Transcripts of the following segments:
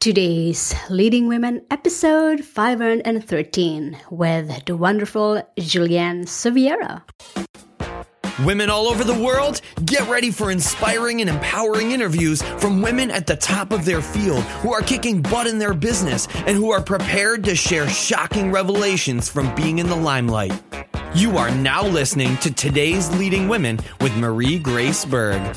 Today's Leading Women episode 513 with the wonderful Julianne Seviera. Women all over the world, get ready for inspiring and empowering interviews from women at the top of their field who are kicking butt in their business and who are prepared to share shocking revelations from being in the limelight. You are now listening to Today's Leading Women with Marie Grace Berg.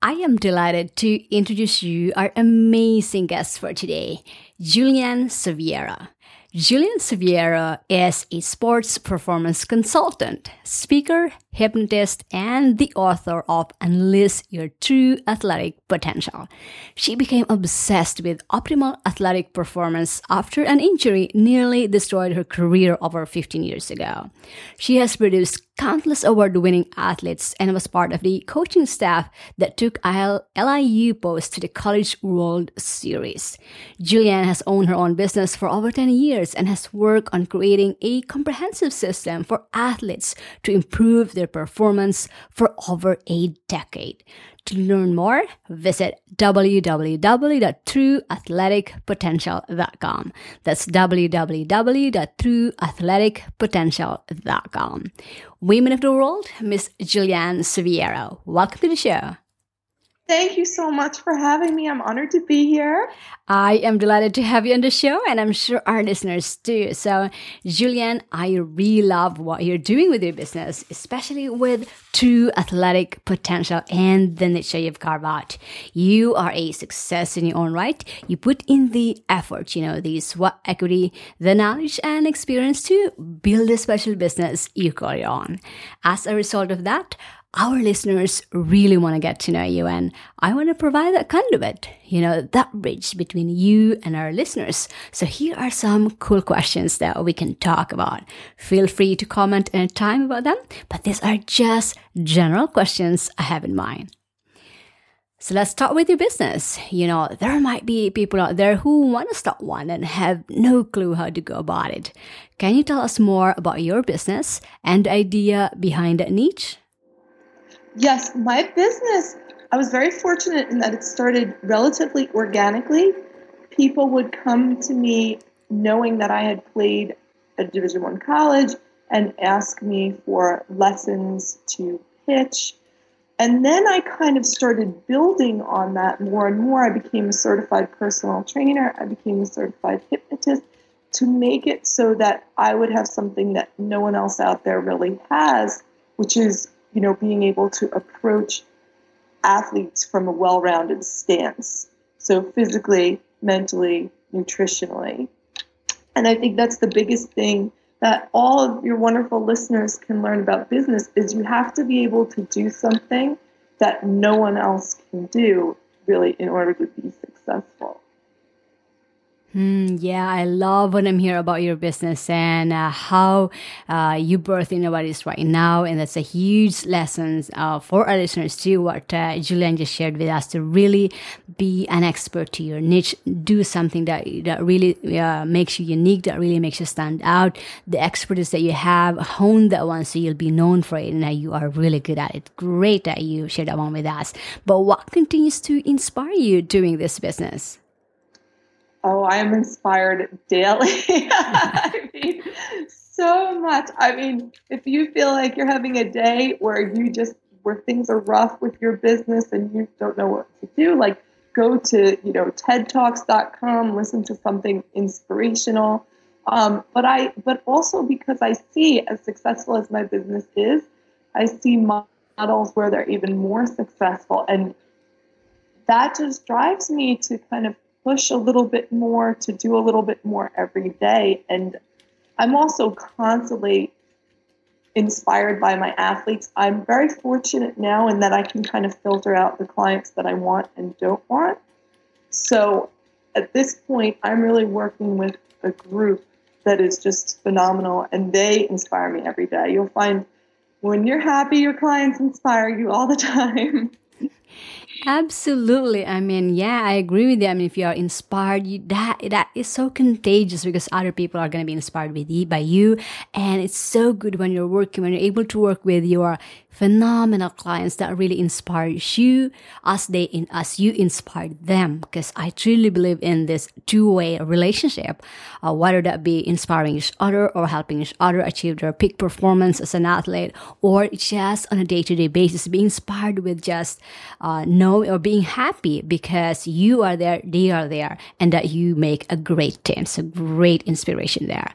I am delighted to introduce you our amazing guest for today, Julianne Seviera. Julianne Seviera is a sports performance consultant, speaker, hypnotist, and the author of Unleash Your True Athletic Potential. She became obsessed with optimal athletic performance after an injury nearly destroyed her career over 15 years ago. She has produced countless award-winning athletes and was part of the coaching staff that took LIU post to the College World Series. Julianne has owned her own business for over 10 years and has worked on creating a comprehensive system for athletes to improve their performance for over a decade. To learn more, visit www.trueathleticpotential.com. That's www.trueathleticpotential.com. Women of the world, Miss Julianne Seviera, welcome to the show. Thank you so much for having me. I'm honored to be here. I am delighted to have you on the show, and I'm sure our listeners too. So, Julianne, I really love what you're doing with your business, especially with true athletic potential and the niche you've carved out. You are a success in your own right. You put in the effort, the sweat equity, the knowledge and experience to build a special business you call your own. As a result of that, our listeners really want to get to know you, and I want to provide that conduit, that bridge between you and our listeners. So here are some cool questions that we can talk about. Feel free to comment anytime about them, but these are just general questions I have in mind. So let's start with your business. There might be people out there who want to start one and have no clue how to go about it. Can you tell us more about your business and the idea behind that niche? Yes, my business, I was very fortunate in that it started relatively organically. People would come to me knowing that I had played at Division I college and ask me for lessons to pitch. And then I kind of started building on that more and more. I became a certified personal trainer. I became a certified hypnotist to make it so that I would have something that no one else out there really has, which is being able to approach athletes from a well-rounded stance. So physically, mentally, nutritionally. And I think that's the biggest thing that all of your wonderful listeners can learn about business is you have to be able to do something that no one else can do, really, in order to be successful. Yeah, I love what I'm hearing about your business and how you birth innovators right now. And that's a huge lesson for our listeners too, what Julianne just shared with us, to really be an expert to your niche, do something that really makes you unique, that really makes you stand out. The expertise that you have, hone that one so you'll be known for it and that you are really good at it. Great that you shared that one with us. But what continues to inspire you doing this business? Oh, I am inspired daily. So much. If you feel like you're having a day where things are rough with your business and you don't know what to do, like go to, tedtalks.com, listen to something inspirational. But also because I see, as successful as my business is, I see models where they're even more successful. And that just drives me to kind of push a little bit more, to do a little bit more every day. And I'm also constantly inspired by my athletes. I'm very fortunate now in that I can kind of filter out the clients that I want and don't want. So at this point, I'm really working with a group that is just phenomenal, and they inspire me every day. You'll find when you're happy, your clients inspire you all the time. Absolutely. I mean, yeah, I agree with you. I mean, if you are inspired, that is so contagious, because other people are going to be inspired by you. And it's so good when you're working, when you're able to work with your phenomenal clients that really inspire you as you inspire them. Because I truly believe in this two-way relationship, whether that be inspiring each other or helping each other achieve their peak performance as an athlete, or just on a day-to-day basis, be inspired with just or being happy because you are there, they are there, and that you make a great team. So great inspiration there.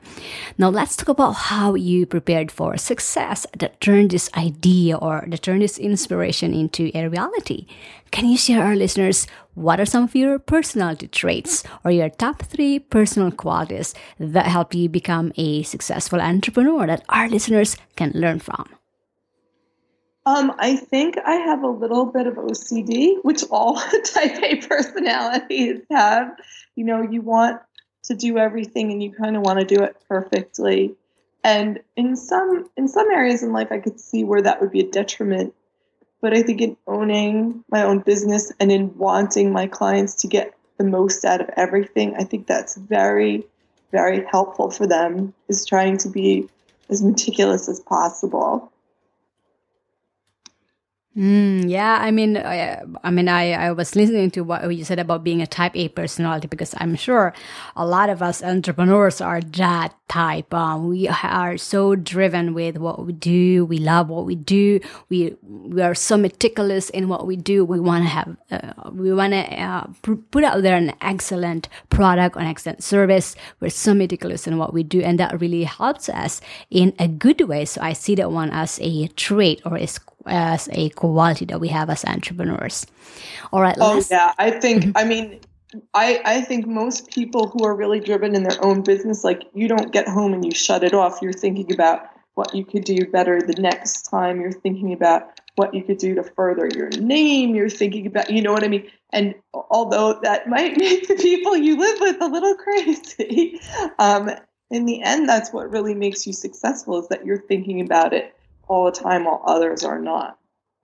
Now let's talk about how you prepared for success that turned this idea or that turned this inspiration into a reality. Can you share our listeners what are some of your personality traits or your top 3 personal qualities that help you become a successful entrepreneur that our listeners can learn from? I think I have a little bit of OCD, which all type A personalities have. You know, you want to do everything and you kind of want to do it perfectly. And in some areas in life, I could see where that would be a detriment. But I think in owning my own business and in wanting my clients to get the most out of everything, I think that's very, very helpful for them, is trying to be as meticulous as possible. Yeah, I was listening to what you said about being a type A personality, because I'm sure a lot of us entrepreneurs are that type. We are so driven with what we do. We love what we do. We are so meticulous in what we do. We want to have, put out there an excellent product, an excellent service. We're so meticulous in what we do, and that really helps us in a good way. So I see that one as a trait or as a quality that we have as entrepreneurs. All right. I think most people who are really driven in their own business, like, you don't get home and you shut it off. You're thinking about what you could do better the next time. You're thinking about what you could do to further your name. You're thinking about, you know what I mean? And although that might make the people you live with a little crazy, in the end, that's what really makes you successful, is that you're thinking about it all the time while others are not.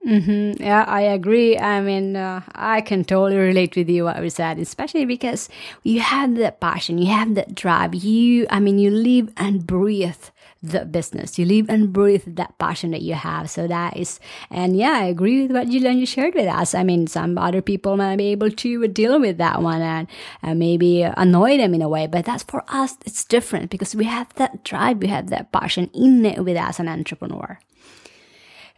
Mm-hmm. Yeah, I agree. I mean, I can totally relate with you what we said, especially because you have that passion, you have that drive. You live and breathe the business. You live and breathe that passion that you have. So that is, and yeah, I agree with what Julianne you shared with us. I mean, some other people might be able to deal with that one and maybe annoy them in a way, but that's, for us, it's different because we have that drive, we have that passion in it with us as an entrepreneur.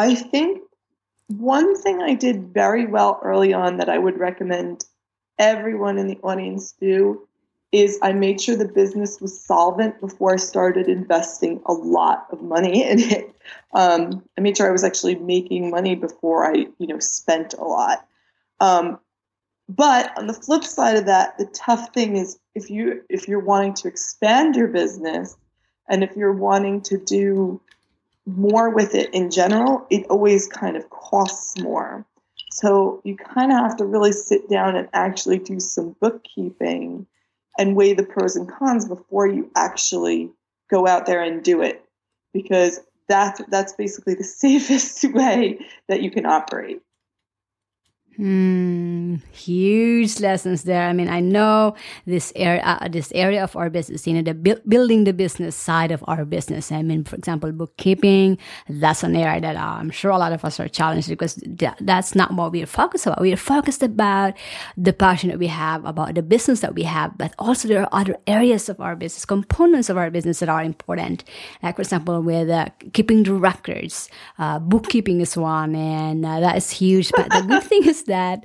I think one thing I did very well early on that I would recommend everyone in the audience do is I made sure the business was solvent before I started investing a lot of money in it. I made sure I was actually making money before I, spent a lot. But on the flip side of that, the tough thing is if you're wanting to expand your business and if you're wanting to do more with it in general, it always kind of costs more. So you kind of have to really sit down and actually do some bookkeeping and weigh the pros and cons before you actually go out there and do it, because that's basically the safest way that you can operate. Huge lessons there. I mean, I know this area of our business, the building the business side of our business. I mean, for example, bookkeeping, that's an area that I'm sure a lot of us are challenged, because that's not what we're focused about. We're focused about the passion that we have, about the business that we have, but also there are other areas of our business, components of our business that are important. Like, for example, with keeping the records, bookkeeping is one, and that is huge. But the good thing is that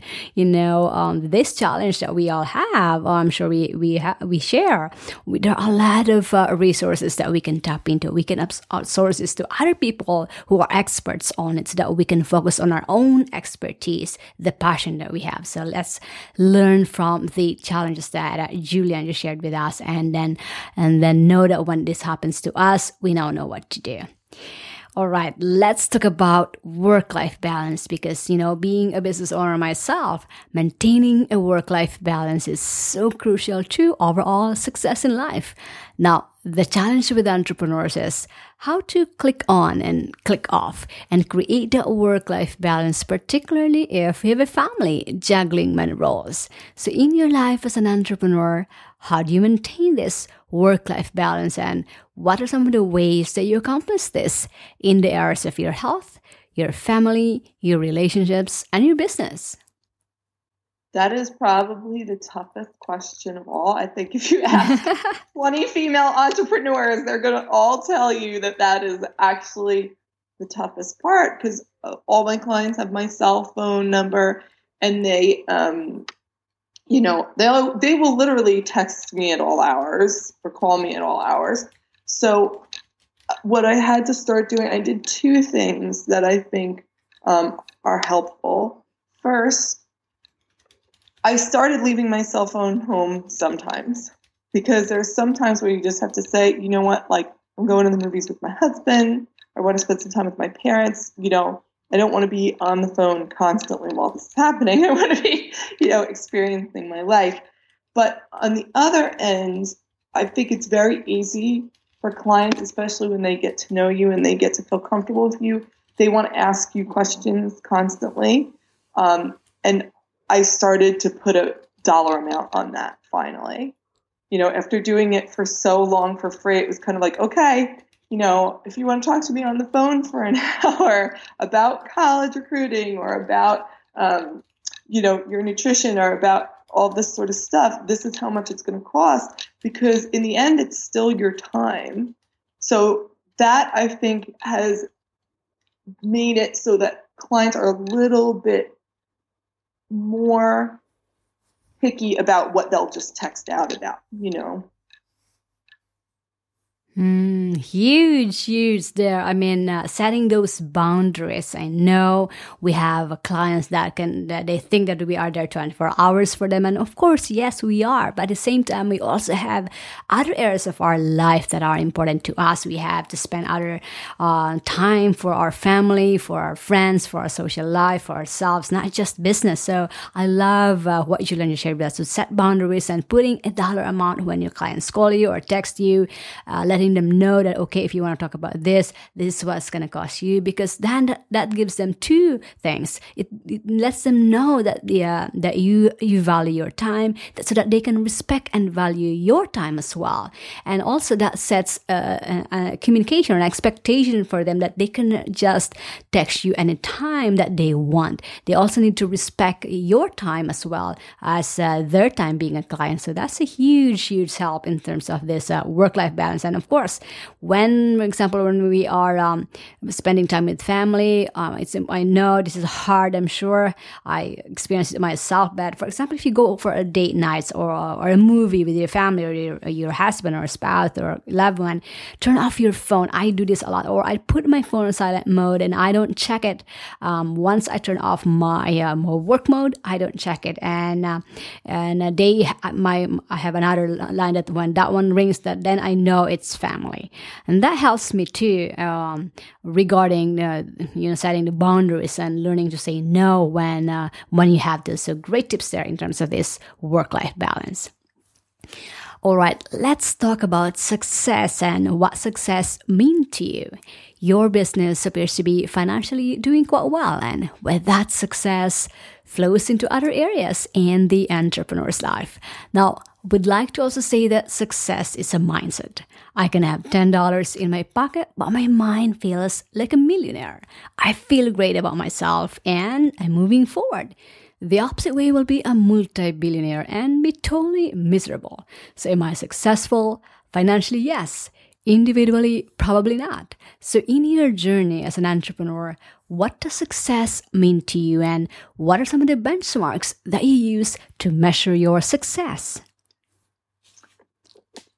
So this challenge that we all have, I'm sure we share, there are a lot of resources that we can tap into. We can outsource this to other people who are experts on it so that we can focus on our own expertise, the passion that we have. So let's learn from the challenges that Julianne just shared with us, and then know that when this happens to us, we now know what to do. All right, let's talk about work-life balance because, you know, being a business owner myself, maintaining a work-life balance is so crucial to overall success in life. Now, the challenge with entrepreneurs is how to click on and click off and create that work-life balance, particularly if you have a family juggling many roles. So in your life as an entrepreneur, how do you maintain this work-life balance, and what are some of the ways that you accomplish this in the areas of your health, your family, your relationships, and your business? That is probably the toughest question of all. I think if you ask 20 female entrepreneurs, they're going to all tell you that that is actually the toughest part, because all my clients have my cell phone number, and they you know, they will literally text me at all hours or call me at all hours. So what I had to start doing, I did two things that I think are helpful. First, I started leaving my cell phone home sometimes, because there's sometimes where you just have to say, you know what, like, I'm going to the movies with my husband. I want to spend some time with my parents. You know, I don't want to be on the phone constantly while this is happening. I want to be, you know, experiencing my life. But on the other end, I think it's very easy for clients, especially when they get to know you and they get to feel comfortable with you. They want to ask you questions constantly. And I started to put a dollar amount on that finally. You know, after doing it for so long for free, it was kind of like, okay, you know, if you want to talk to me on the phone for an hour about college recruiting or about, you know, your nutrition or about all this sort of stuff, this is how much it's going to cost, because in the end, it's still your time. So that, I think, has made it so that clients are a little bit more picky about what they'll just text out about, you know. Huge there. I mean, setting those boundaries. I know we have clients that they think that we are there 24 hours for them. And of course, yes, we are. But at the same time, we also have other areas of our life that are important to us. We have to spend other time for our family, for our friends, for our social life, for ourselves, not just business. So I love what Julianne shared with us, to set boundaries and putting a dollar amount when your clients call you or text you, letting them know that, okay, if you want to talk about this is what's going to cost you, because then that gives them two things. It lets them know that you value your time, so that they can respect and value your time as well. And also that sets a communication or an expectation for them that they can just text you any time that they want. They also need to respect your time as well as their time being a client. So that's a huge help in terms of this work-life balance. And of course, for example, when we are spending time with family, I know this is hard, I'm sure. I experienced it myself. But for example, if you go for a date night or a movie with your family or your husband or spouse or loved one, turn off your phone. I do this a lot. Or I put my phone on silent mode and I don't check it. Once I turn off my work mode, I don't check it. I have another line that when that one rings, that then I know it's family, and that helps me too regarding setting the boundaries and learning to say no when you have this. So great tips there in terms of this work-life balance. All right, let's talk about success and what success means to you. Your business appears to be financially doing quite well, and with that, success flows into other areas in the entrepreneur's life. Now, would like to also say that success is a mindset. I can have $10 in my pocket, but my mind feels like a millionaire. I feel great about myself and I'm moving forward. The opposite way will be a multi-billionaire and be totally miserable. So am I successful? Financially, yes. Individually, probably not. So in your journey as an entrepreneur, what does success mean to you, and what are some of the benchmarks that you use to measure your success?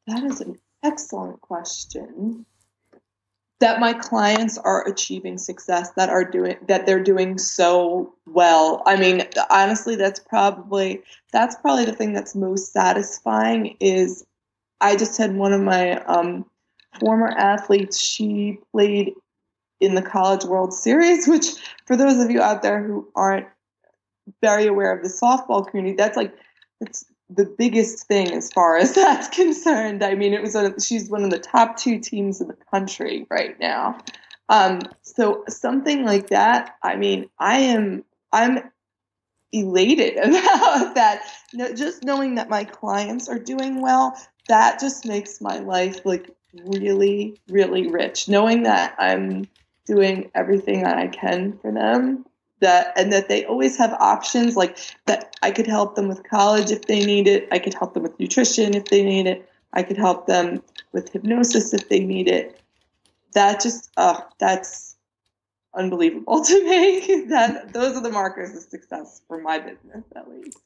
That is an excellent question. That my clients are achieving success, that they're doing so well. I mean, honestly, that's probably the thing that's most satisfying is I just had one of my former athletes. She played in the College World Series, which for those of you out there who aren't very aware of the softball community, that's the biggest thing as far as that's concerned. I mean, she's one of the top two teams in the country right now. So something like that, I mean, I'm elated about that. No, just knowing that my clients are doing well, that just makes my life really, really rich. Knowing that I'm doing everything that I can for them. That they always have options, that I could help them with college if they need it. I could help them with nutrition if they need it. I could help them with hypnosis if they need it. That's unbelievable to me. Those are the markers of success for my business, at least.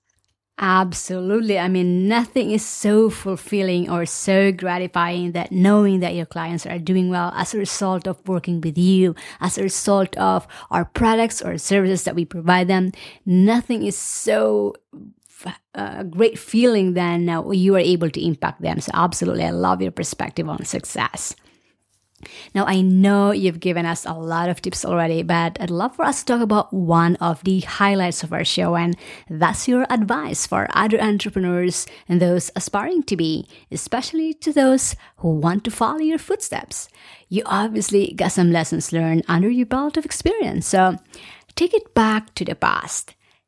Absolutely. I mean, nothing is so fulfilling or so gratifying that knowing that your clients are doing well as a result of working with you, as a result of our products or services that we provide them. Nothing is so a great feeling than you are able to impact them. So absolutely, I love your perspective on success. Now, I know you've given us a lot of tips already, but I'd love for us to talk about one of the highlights of our show, and that's your advice for other entrepreneurs and those aspiring to be, especially to those who want to follow your footsteps. You obviously got some lessons learned under your belt of experience, so take it back to the past.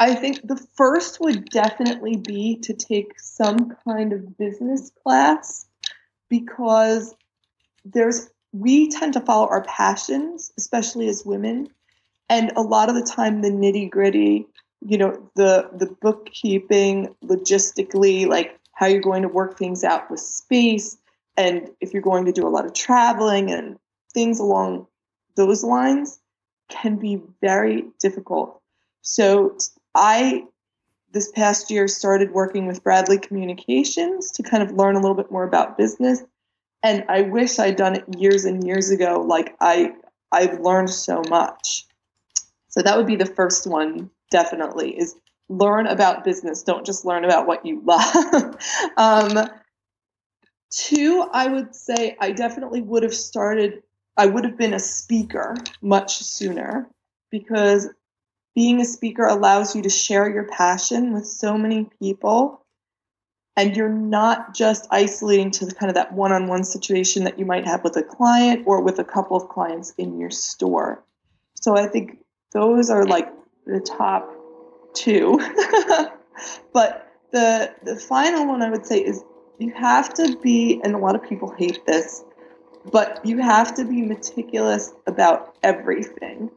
I think the first would definitely be to take some kind of business class, because we tend to follow our passions, especially as women, and a lot of the time the nitty-gritty, the bookkeeping, logistically, how you're going to work things out with space, and if you're going to do a lot of traveling and things along those lines can be very difficult. So I, this past year, started working with Bradley Communications to kind of learn a little bit more about business. And I wish I'd done it years and years ago. I've learned so much. So that would be the first one, definitely, is learn about business. Don't just learn about what you love. 2, I would say I definitely would have been a speaker much sooner, because being a speaker allows you to share your passion with so many people, and you're not just isolating to kind of that one-on-one situation that you might have with a client or with a couple of clients in your store. So I think those are the top 2. But the final one I would say is you have to be, and a lot of people hate this, but you have to be meticulous about everything.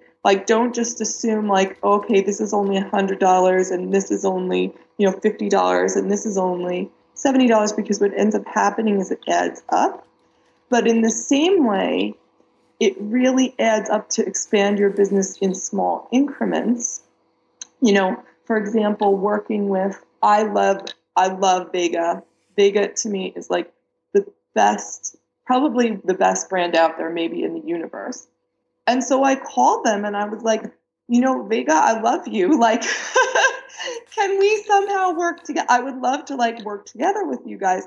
Don't just assume okay, this is only $100 and this is only, $50 and this is only $70, because what ends up happening is it adds up. But in the same way, it really adds up to expand your business in small increments. For example, working with, I love Vega. Vega to me is probably the best brand out there, maybe in the universe. And so I called them and I was Vega, I love you. Can we somehow work together? I would love to work together with you guys.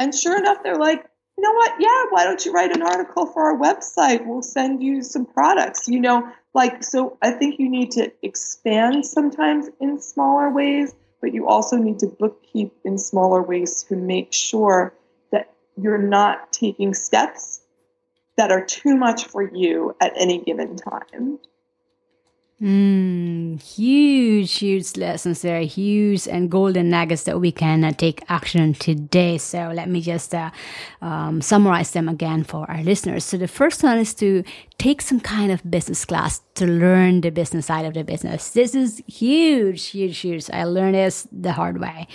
And sure enough, they're you know what? Yeah, why don't you write an article for our website? We'll send you some products, so I think you need to expand sometimes in smaller ways, but you also need to bookkeep in smaller ways to make sure that you're not taking steps that are too much for you at any given time. Huge, huge lessons there, huge and golden nuggets that we can take action today. So let me just summarize them again for our listeners. So the first one is to take some kind of business class to learn the business side of the business. This is huge, huge, huge. I learned this the hard way.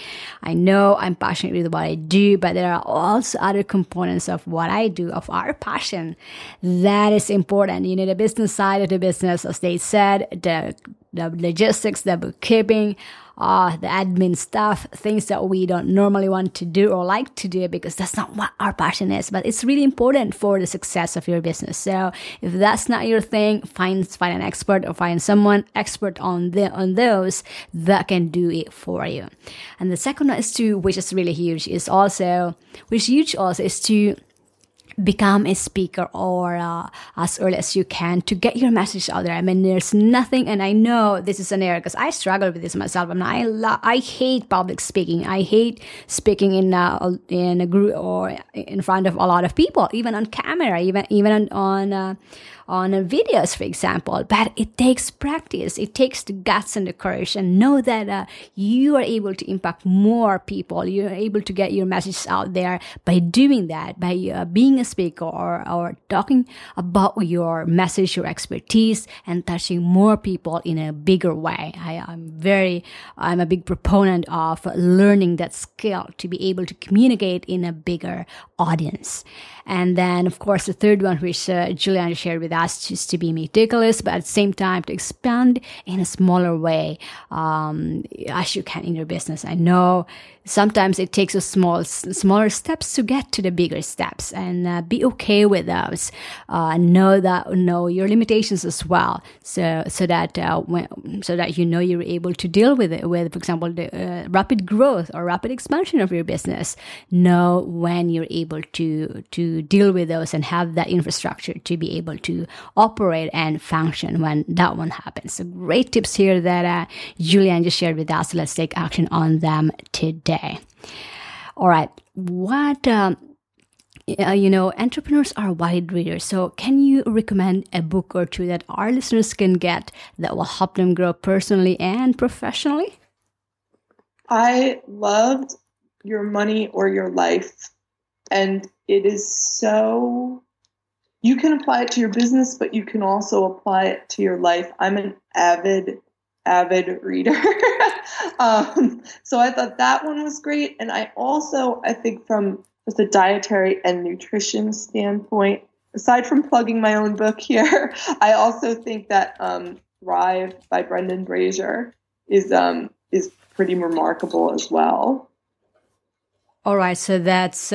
I know I'm passionate with what I do, but there are also other components of what I do, of our passion, that is important. You know, the business side of the business, as they said, the logistics, the bookkeeping, the admin stuff, things that we don't normally want to do or like to do because that's not what our passion is, but it's really important for the success of your business. So if that's not your thing, find an expert or find someone expert on those that can do it for you. And the second one is to, which is really huge, is also, which is huge also, is to become a speaker or as early as you can to get your message out there. I mean, there's nothing, and I know this is an area because I struggle with this myself. I mean, I hate public speaking. I hate speaking in a group or in front of a lot of people, even on camera, even on videos, for example. But it takes practice. It takes the guts and the courage, and know that you are able to impact more people. You're able to get your message out there by doing that, by being a speaker or talking about your message, your expertise, and touching more people in a bigger way. I'm a big proponent of learning that skill to be able to communicate in a bigger audience. And then, of course, the third one, which Julianne shared with us, is to be meticulous, but at the same time to expand in a smaller way as you can in your business. I know sometimes it takes a smaller steps to get to the bigger steps, and be okay with those. Know your limitations as well, so that you know you're able to deal with it. With, for example, the rapid growth or rapid expansion of your business, know when you're able to deal with those and have that infrastructure to be able to operate and function when that one happens. So great tips here that Julianne just shared with us. Let's take action on them today. All right, what entrepreneurs are wide readers. So can you recommend a book or two that our listeners can get that will help them grow personally and professionally? I loved Your Money or Your Life. And it is so, you can apply it to your business, but you can also apply it to your life. I'm an avid reader. So I thought that one was great. And I also, I think from just a dietary and nutrition standpoint, aside from plugging my own book here, I also think that Thrive by Brendan Brazier is pretty remarkable as well. All right, so that's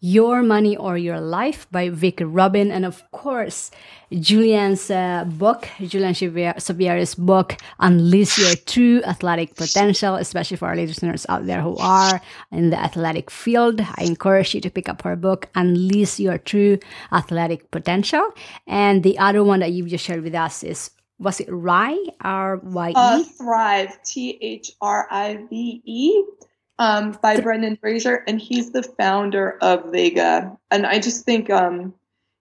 Your Money or Your Life by Vic Rubin. And of course, Julianne's book, Julianne Seviera's book, Unleash Your True Athletic Potential, especially for our listeners out there who are in the athletic field. I encourage you to pick up her book, Unleash Your True Athletic Potential. And the other one that you've just shared with us is, was it R-Y-E? Thrive, Thrive. By Brendan Fraser, and he's the founder of Vega. And I just think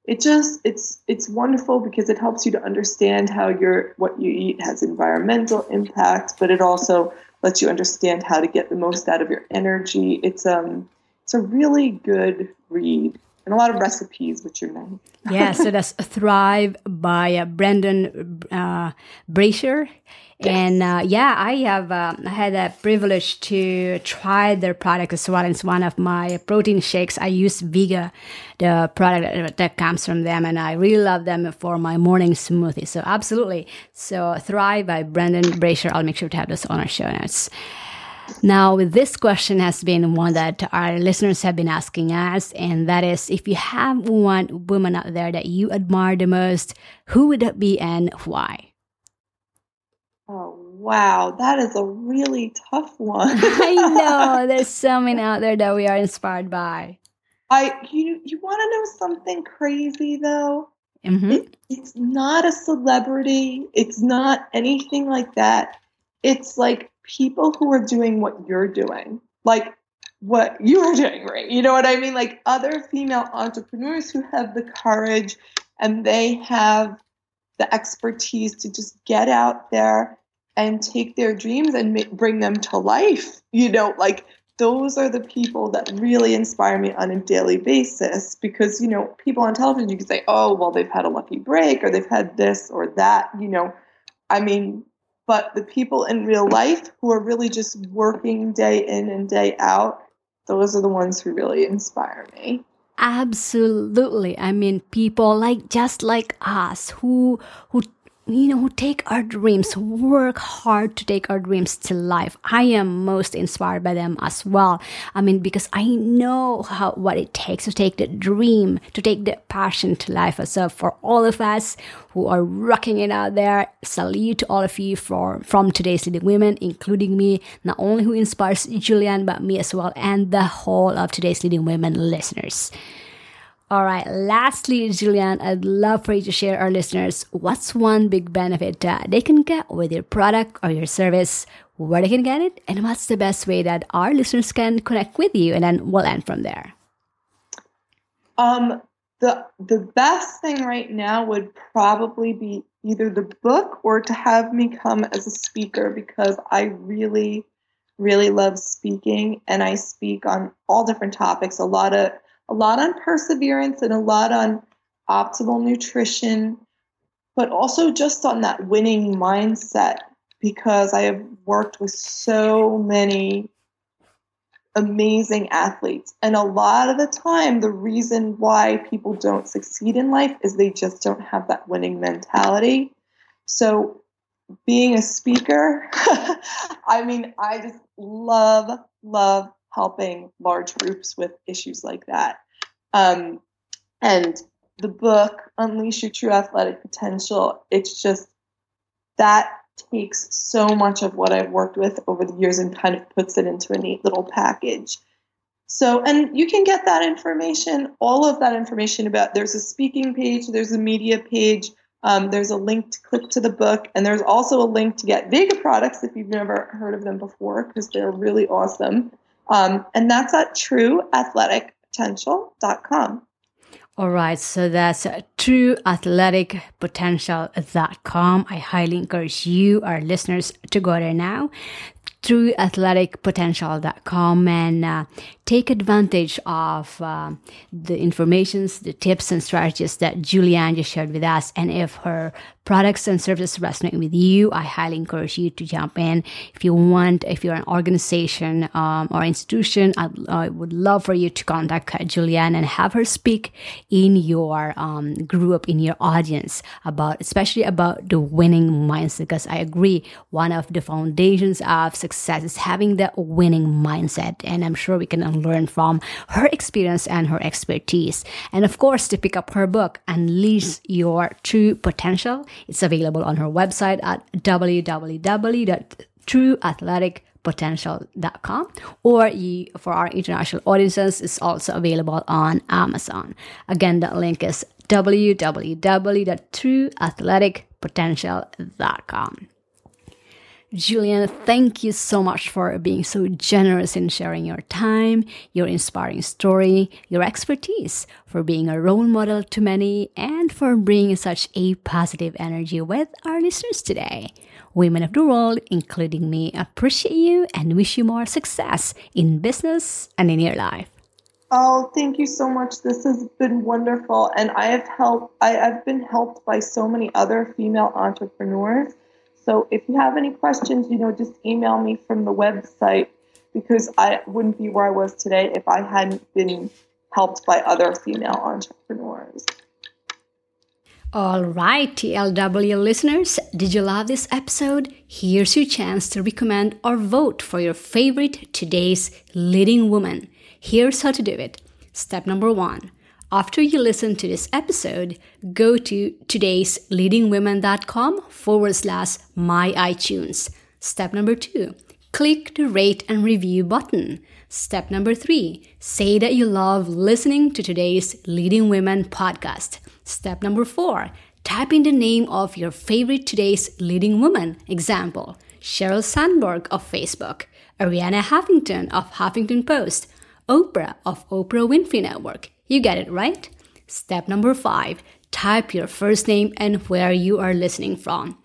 it's wonderful because it helps you to understand how what you eat has environmental impact, but it also lets you understand how to get the most out of your energy. It's a really good read. And a lot of recipes, which are nice. Yeah, so that's Thrive by Brendan Brazier. Yes. And I have had the privilege to try their product as well. It's one of my protein shakes. I use Vega, the product that comes from them, and I really love them for my morning smoothie. So absolutely. So Thrive by Brendan Brazier. I'll make sure to have this on our show notes. Now, this question has been one that our listeners have been asking us, and that is, if you have one woman out there that you admire the most, who would that be and why? Oh, wow. That is a really tough one. I know. There's so many out there that we are inspired by. You want to know something crazy, though? Mm-hmm. It's not a celebrity. It's not anything like that. It's like people who are doing what you're doing, like what you are doing, right? You know what I mean? Like other female entrepreneurs who have the courage, and they have the expertise to just get out there and take their dreams and bring them to life. You know, like, those are the people that really inspire me on a daily basis, because, you know, people on television, you can say, oh, well, they've had a lucky break or they've had this or that, you know, I mean, but the people in real life who are really just working day in and day out, those are the ones who really inspire me. Absolutely. I mean, people just like us who take our dreams, work hard to take our dreams to life. I am most inspired by them as well. I mean, because I know what it takes to take the dream, to take the passion to life. So for all of us who are rocking it out there, salute to all of you from Today's Leading Women, including me, not only who inspires Julianne, but me as well, and the whole of Today's Leading Women listeners. All right, lastly, Julianne, I'd love for you to share our listeners what's one big benefit that they can get with your product or your service, where they can get it, and what's the best way that our listeners can connect with you, and then we'll end from there. The best thing right now would probably be either the book or to have me come as a speaker, because I really, really love speaking, and I speak on all different topics, a lot on perseverance and a lot on optimal nutrition, but also just on that winning mindset, because I have worked with so many amazing athletes. And a lot of the time, the reason why people don't succeed in life is they just don't have that winning mentality. So being a speaker, I mean, I just love helping large groups with issues like that. And the book, Unleash Your True Athletic Potential, it's just, that takes so much of what I've worked with over the years and kind of puts it into a neat little package. So, and you can get that information, all of that information about, there's a speaking page, there's a media page, there's a link to click to the book, and there's also a link to get Vega products if you've never heard of them before, because they're really awesome. And that's at trueathleticpotential.com. All right, so that's trueathleticpotential.com. I highly encourage you, our listeners, to go there now. trueathleticpotential.com, and take advantage of the informations, the tips and strategies that Julianne just shared with us. And if her products and services resonate with you, I highly encourage you to jump in. If you're an organization or institution, I would love for you to contact Julianne and have her speak in your group, in your audience, especially about the winning mindset, because I agree, one of the foundations of success is having that winning mindset, and I'm sure we can learn from her experience and her expertise. And of course, to pick up her book, Unleash Your True Potential, it's available on her website at www.trueathleticpotential.com, or for our international audiences, it's also available on Amazon. Again, that link is www.trueathleticpotential.com. Julianne, thank you so much for being so generous in sharing your time, your inspiring story, your expertise, for being a role model to many, and for bringing such a positive energy with our listeners today. Women of the world, including me, appreciate you and wish you more success in business and in your life. Oh, thank you so much. This has been wonderful. And I've been helped by so many other female entrepreneurs. So if you have any questions, just email me from the website, because I wouldn't be where I was today if I hadn't been helped by other female entrepreneurs. All right, TLW listeners, did you love this episode? Here's your chance to recommend or vote for your favorite Today's Leading Woman. Here's how to do it. Step number 1. After you listen to this episode, go to today'sleadingwomen.com/my iTunes. Step number 2, click the rate and review button. Step number 3, say that you love listening to Today's Leading Women podcast. Step number 4, type in the name of your favorite Today's Leading Woman. Example, Sheryl Sandberg of Facebook, Arianna Huffington of Huffington Post, Oprah of Oprah Winfrey Network. You get it, right? Step number 5, Type your first name and where you are listening from.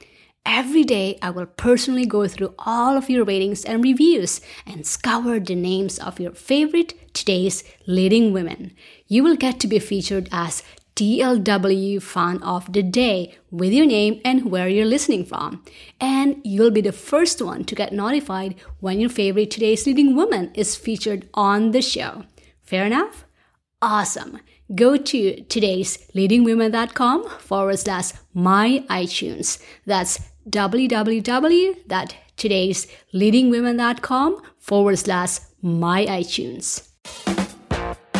Every day, I will personally go through all of your ratings and reviews and scour the names of your favorite today's leading women. You will get to be featured as TLW Fan of the Day with your name and where you're listening from. And you'll be the first one to get notified when your favorite today's leading woman is featured on the show. Fair enough? Awesome. Go to today'sleadingwomen.com/my iTunes. That's www.today'sleadingwomen.com/my iTunes.